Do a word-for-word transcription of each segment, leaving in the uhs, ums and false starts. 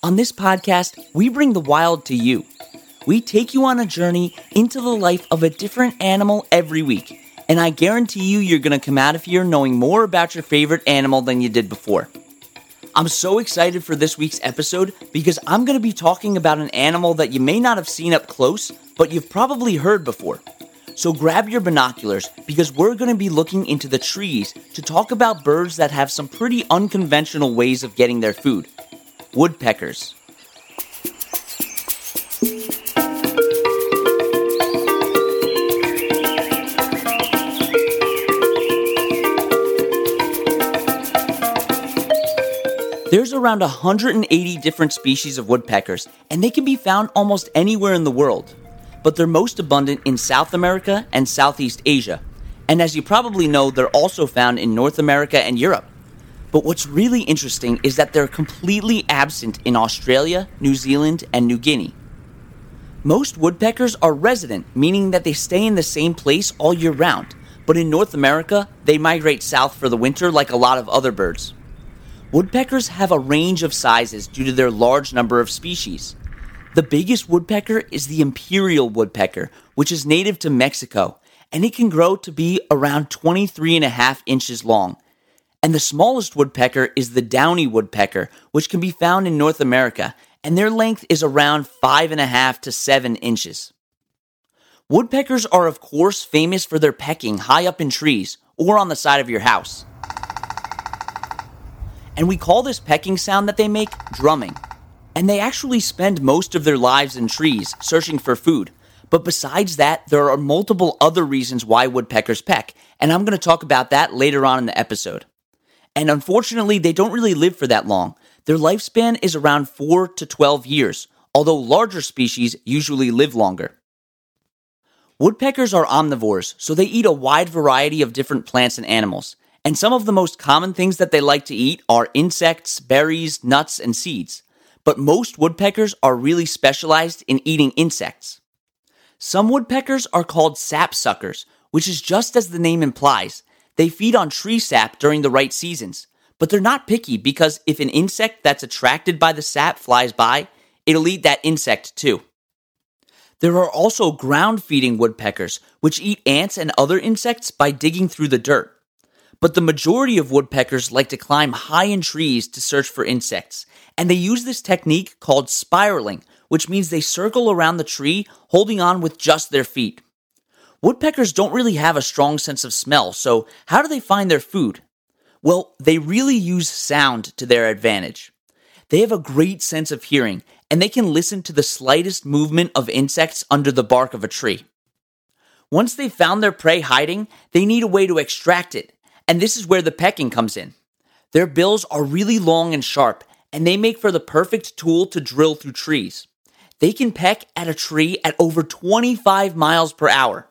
On this podcast, we bring the wild to you. We take you on a journey into the life of a different animal every week, and I guarantee you you're going to come out of here knowing more about your favorite animal than you did before. I'm so excited for this week's episode because I'm going to be talking about an animal that you may not have seen up close, but you've probably heard before. So grab your binoculars because we're going to be looking into the trees to talk about birds that have some pretty unconventional ways of getting their food. Woodpeckers. There's around one hundred eighty different species of woodpeckers, and they can be found almost anywhere in the world. But they're most abundant in South America and Southeast Asia. And as you probably know, they're also found in North America and Europe. But what's really interesting is that they're completely absent in Australia, New Zealand, and New Guinea. Most woodpeckers are resident, meaning that they stay in the same place all year round, but in North America, they migrate south for the winter like a lot of other birds. Woodpeckers have a range of sizes due to their large number of species. The biggest woodpecker is the imperial woodpecker, which is native to Mexico, and it can grow to be around twenty-three and a half inches long. And the smallest woodpecker is the downy woodpecker, which can be found in North America, and their length is around five and a half to seven inches. Woodpeckers are, of course, famous for their pecking high up in trees or on the side of your house. And we call this pecking sound that they make drumming. And they actually spend most of their lives in trees, searching for food. But besides that, there are multiple other reasons why woodpeckers peck, and I'm going to talk about that later on in the episode. And unfortunately, they don't really live for that long. Their lifespan is around four to twelve years, although larger species usually live longer. Woodpeckers are omnivores, so they eat a wide variety of different plants and animals. And some of the most common things that they like to eat are insects, berries, nuts, and seeds. But most woodpeckers are really specialized in eating insects. Some woodpeckers are called sapsuckers, which is just as the name implies. They feed on tree sap during the right seasons, but they're not picky because if an insect that's attracted by the sap flies by, it'll eat that insect too. There are also ground-feeding woodpeckers, which eat ants and other insects by digging through the dirt. But the majority of woodpeckers like to climb high in trees to search for insects, and they use this technique called spiraling, which means they circle around the tree, holding on with just their feet. Woodpeckers don't really have a strong sense of smell, so how do they find their food? Well, they really use sound to their advantage. They have a great sense of hearing, and they can listen to the slightest movement of insects under the bark of a tree. Once they've found their prey hiding, they need a way to extract it, and this is where the pecking comes in. Their bills are really long and sharp, and they make for the perfect tool to drill through trees. They can peck at a tree at over twenty-five miles per hour.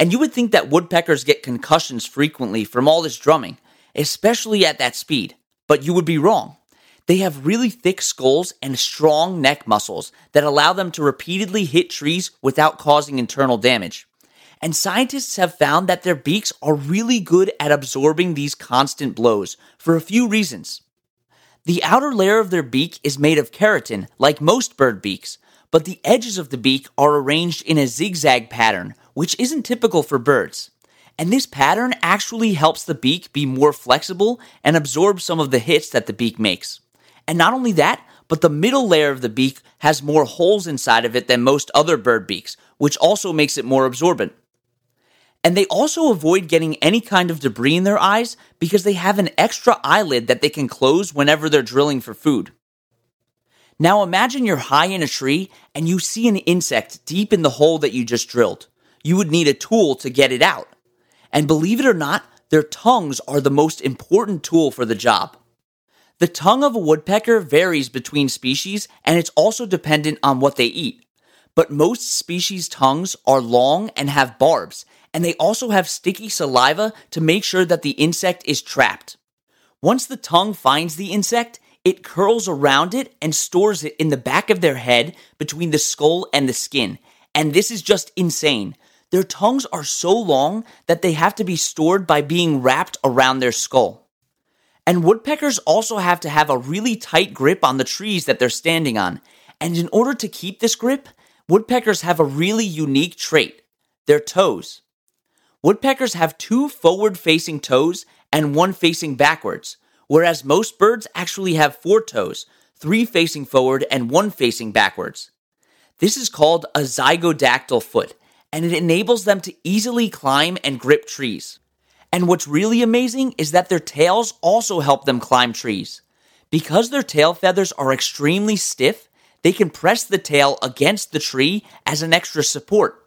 And you would think that woodpeckers get concussions frequently from all this drumming, especially at that speed, but you would be wrong. They have really thick skulls and strong neck muscles that allow them to repeatedly hit trees without causing internal damage. And scientists have found that their beaks are really good at absorbing these constant blows for a few reasons. The outer layer of their beak is made of keratin, like most bird beaks, but the edges of the beak are arranged in a zigzag pattern, which isn't typical for birds. And this pattern actually helps the beak be more flexible and absorb some of the hits that the beak makes. And not only that, but the middle layer of the beak has more holes inside of it than most other bird beaks, which also makes it more absorbent. And they also avoid getting any kind of debris in their eyes because they have an extra eyelid that they can close whenever they're drilling for food. Now imagine you're high in a tree and you see an insect deep in the hole that you just drilled. You would need a tool to get it out. And believe it or not, their tongues are the most important tool for the job. The tongue of a woodpecker varies between species, and it's also dependent on what they eat. but most species' tongues are long and have barbs, and they also have sticky saliva to make sure that the insect is trapped. Once the tongue finds the insect, it curls around it and stores it in the back of their head between the skull and the skin. And this is just insane. Their tongues are so long that they have to be stored by being wrapped around their skull. And woodpeckers also have to have a really tight grip on the trees that they're standing on. And in order to keep this grip, woodpeckers have a really unique trait: their toes. Woodpeckers have two forward-facing toes and one facing backwards, whereas most birds actually have four toes, three facing forward and one facing backwards. This is called a zygodactyl foot, and it enables them to easily climb and grip trees. And what's really amazing is that their tails also help them climb trees. Because their tail feathers are extremely stiff, they can press the tail against the tree as an extra support.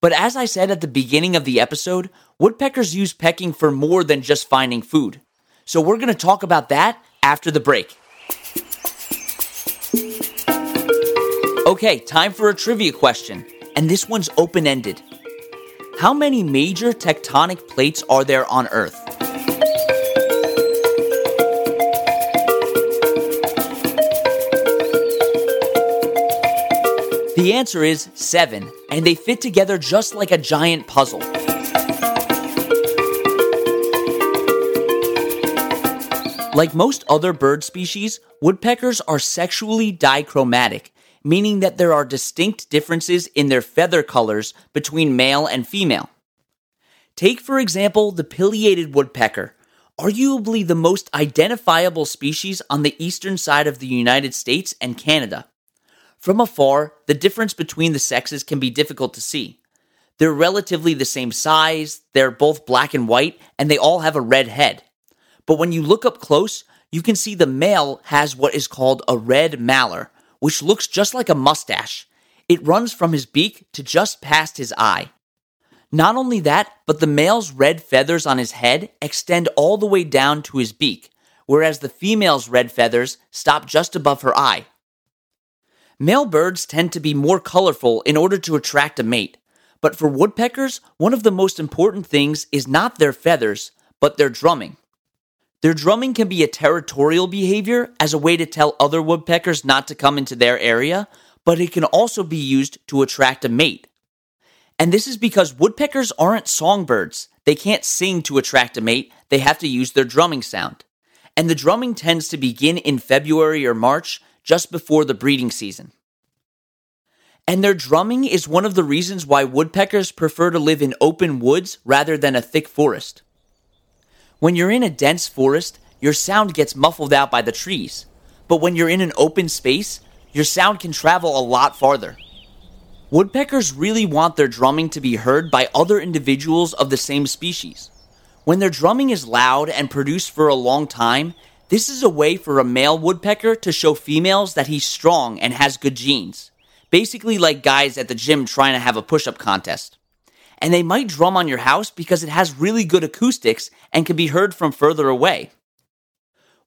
But as I said at the beginning of the episode, woodpeckers use pecking for more than just finding food. So we're going to talk about that after the break. Okay, time for a trivia question, and this one's open-ended. How many major tectonic plates are there on Earth? The answer is seven, and they fit together just like a giant puzzle. Like most other bird species, woodpeckers are sexually dichromatic, meaning that there are distinct differences in their feather colors between male and female. Take, for example, the pileated woodpecker, arguably the most identifiable species on the eastern side of the United States and Canada. From afar, the difference between the sexes can be difficult to see. They're relatively the same size, they're both black and white, and they all have a red head. But when you look up close, you can see the male has what is called a red malar, which looks just like a mustache. It runs from his beak to just past his eye. Not only that, but the male's red feathers on his head extend all the way down to his beak, whereas the female's red feathers stop just above her eye. Male birds tend to be more colorful in order to attract a mate, but for woodpeckers, one of the most important things is not their feathers, but their drumming. Their drumming can be a territorial behavior as a way to tell other woodpeckers not to come into their area, but it can also be used to attract a mate. And this is because woodpeckers aren't songbirds. They can't sing to attract a mate. They have to use their drumming sound. And the drumming tends to begin in February or March, just before the breeding season. And their drumming is one of the reasons why woodpeckers prefer to live in open woods rather than a thick forest. When you're in a dense forest, your sound gets muffled out by the trees. But when you're in an open space, your sound can travel a lot farther. Woodpeckers really want their drumming to be heard by other individuals of the same species. When their drumming is loud and produced for a long time, this is a way for a male woodpecker to show females that he's strong and has good genes. Basically like guys at the gym trying to have a push-up contest. And they might drum on your house because it has really good acoustics and can be heard from further away.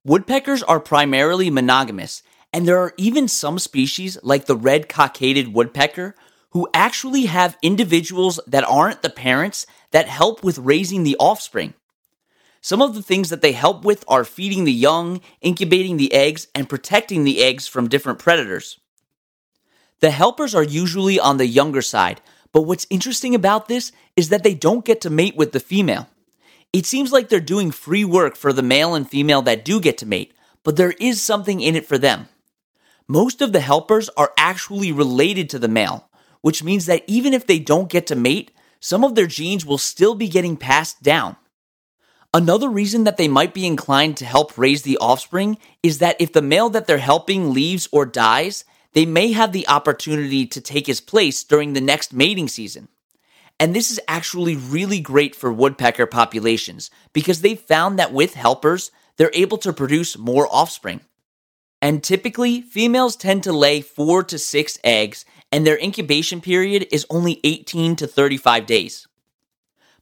Woodpeckers are primarily monogamous, and there are even some species, like the red-cockaded woodpecker, who actually have individuals that aren't the parents that help with raising the offspring. Some of the things that they help with are feeding the young, incubating the eggs, and protecting the eggs from different predators. The helpers are usually on the younger side, but what's interesting about this is that they don't get to mate with the female. It seems like they're doing free work for the male and female that do get to mate, but there is something in it for them. Most of the helpers are actually related to the male, which means that even if they don't get to mate, some of their genes will still be getting passed down. Another reason that they might be inclined to help raise the offspring is that if the male that they're helping leaves or dies, they may have the opportunity to take his place during the next mating season. And this is actually really great for woodpecker populations because they've found that with helpers, they're able to produce more offspring. And typically, females tend to lay four to six eggs, and their incubation period is only eighteen to thirty-five days.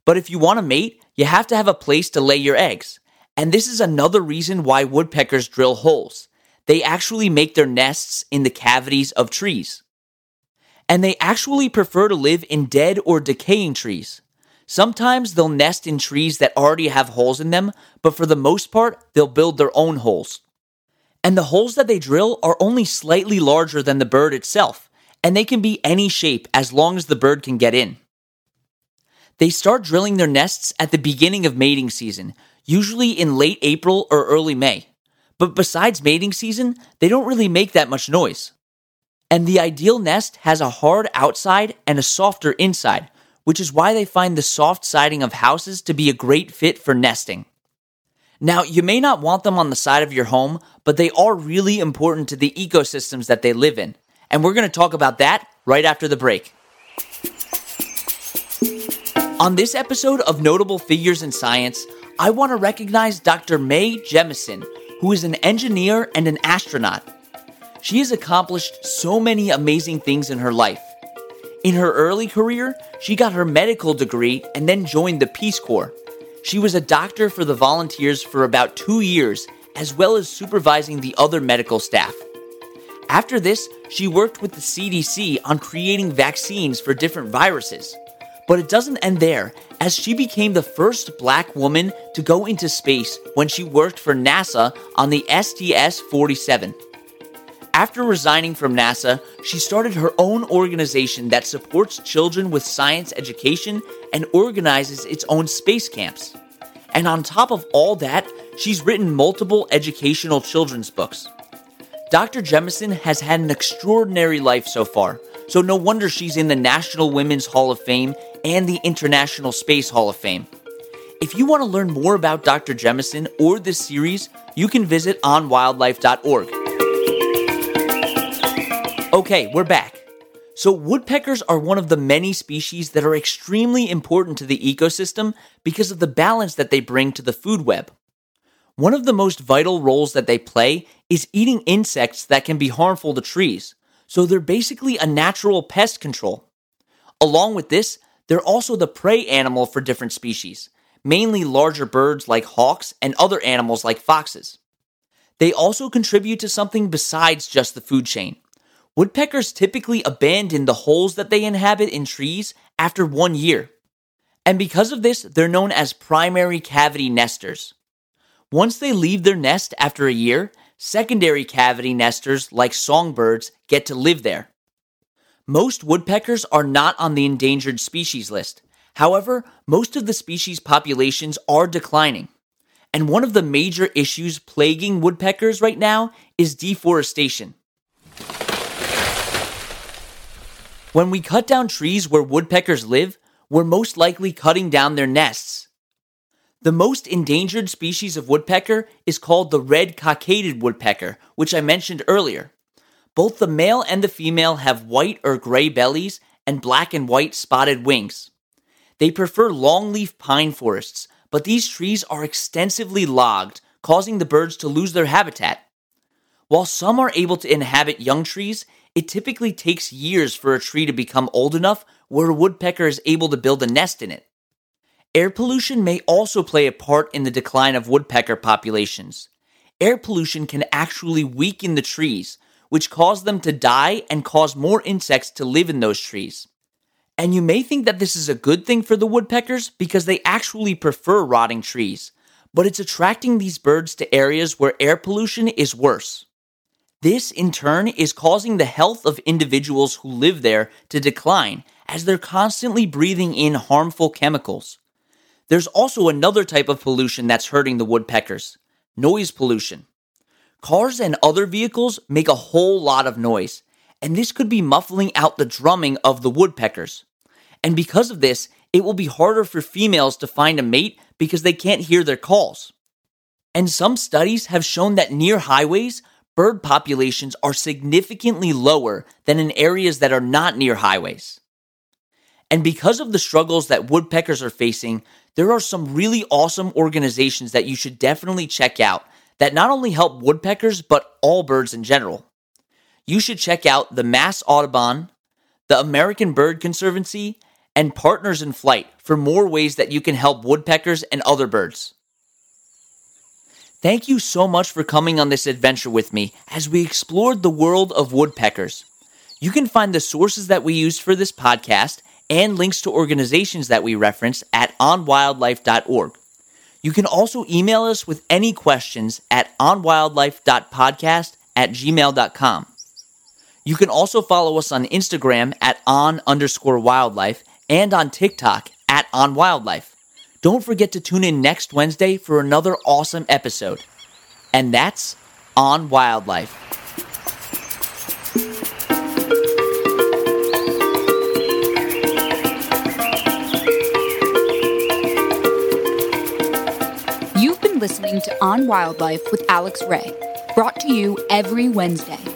But if you want to mate, you have to have a place to lay your eggs. And this is another reason why woodpeckers drill holes. They actually make their nests in the cavities of trees. and they actually prefer to live in dead or decaying trees. Sometimes they'll nest in trees that already have holes in them, but for the most part, they'll build their own holes. And the holes that they drill are only slightly larger than the bird itself, and they can be any shape as long as the bird can get in. They start drilling their nests at the beginning of mating season, usually in late April or early May. But besides mating season, they don't really make that much noise. And the ideal nest has a hard outside and a softer inside, which is why they find the soft siding of houses to be a great fit for nesting. Now, you may not want them on the side of your home, but they are really important to the ecosystems that they live in. And we're going to talk about that right after the break. On this episode of Notable Figures in Science, I want to recognize Doctor Mae Jemison, who is an engineer and an astronaut. She has accomplished so many amazing things in her life. In her early career, she got her medical degree and then joined the Peace Corps. She was a doctor for the volunteers for about two years, as well as supervising the other medical staff. After this, she worked with the C D C on creating vaccines for different viruses. But it doesn't end there, as she became the first black woman to go into space when she worked for NASA on the S T S forty-seven. After resigning from NASA, she started her own organization that supports children with science education and organizes its own space camps. And on top of all that, she's written multiple educational children's books. Doctor Jemison has had an extraordinary life so far, so no wonder she's in the National Women's Hall of Fame and the International Space Hall of Fame. If you want to learn more about Doctor Jemison or this series, you can visit on wildlife dot org. Okay, we're back. So woodpeckers are one of the many species that are extremely important to the ecosystem because of the balance that they bring to the food web. One of the most vital roles that they play is eating insects that can be harmful to trees, so they're basically a natural pest control. Along with this, they're also the prey animal for different species, mainly larger birds like hawks and other animals like foxes. They also contribute to something besides just the food chain. Woodpeckers typically abandon the holes that they inhabit in trees after one year. And because of this, they're known as primary cavity nesters. Once they leave their nest after a year, secondary cavity nesters like songbirds get to live there. Most woodpeckers are not on the endangered species list. However, most of the species populations are declining. And one of the major issues plaguing woodpeckers right now is deforestation. When we cut down trees where woodpeckers live, we're most likely cutting down their nests. The most endangered species of woodpecker is called the red-cockaded woodpecker, which I mentioned earlier. Both the male and the female have white or gray bellies and black and white spotted wings. They prefer longleaf pine forests, but these trees are extensively logged, causing the birds to lose their habitat. While some are able to inhabit young trees, it typically takes years for a tree to become old enough where a woodpecker is able to build a nest in it. Air pollution may also play a part in the decline of woodpecker populations. Air pollution can actually weaken the trees, which cause them to die and cause more insects to live in those trees. And you may think that this is a good thing for the woodpeckers because they actually prefer rotting trees, but it's attracting these birds to areas where air pollution is worse. This, in turn, is causing the health of individuals who live there to decline, as they're constantly breathing in harmful chemicals. There's also another type of pollution that's hurting the woodpeckers: noise pollution. Cars and other vehicles make a whole lot of noise, and this could be muffling out the drumming of the woodpeckers. And because of this, it will be harder for females to find a mate because they can't hear their calls. And some studies have shown that near highways, bird populations are significantly lower than in areas that are not near highways. And because of the struggles that woodpeckers are facing, there are some really awesome organizations that you should definitely check out that not only help woodpeckers, but all birds in general. You should check out the Mass Audubon, the American Bird Conservancy, and Partners in Flight for more ways that you can help woodpeckers and other birds. Thank you so much for coming on this adventure with me as we explored the world of woodpeckers. You can find the sources that we used for this podcast and links to organizations that we reference at on wildlife dot org. You can also email us with any questions at on wildlife dot podcast at gmail dot com. You can also follow us on Instagram at on underscore wildlife and on TikTok at on wildlife. Don't forget to tune in next Wednesday for another awesome episode. And that's On Wildlife. You've been listening to On Wildlife with Alex Ray, brought to you every Wednesday.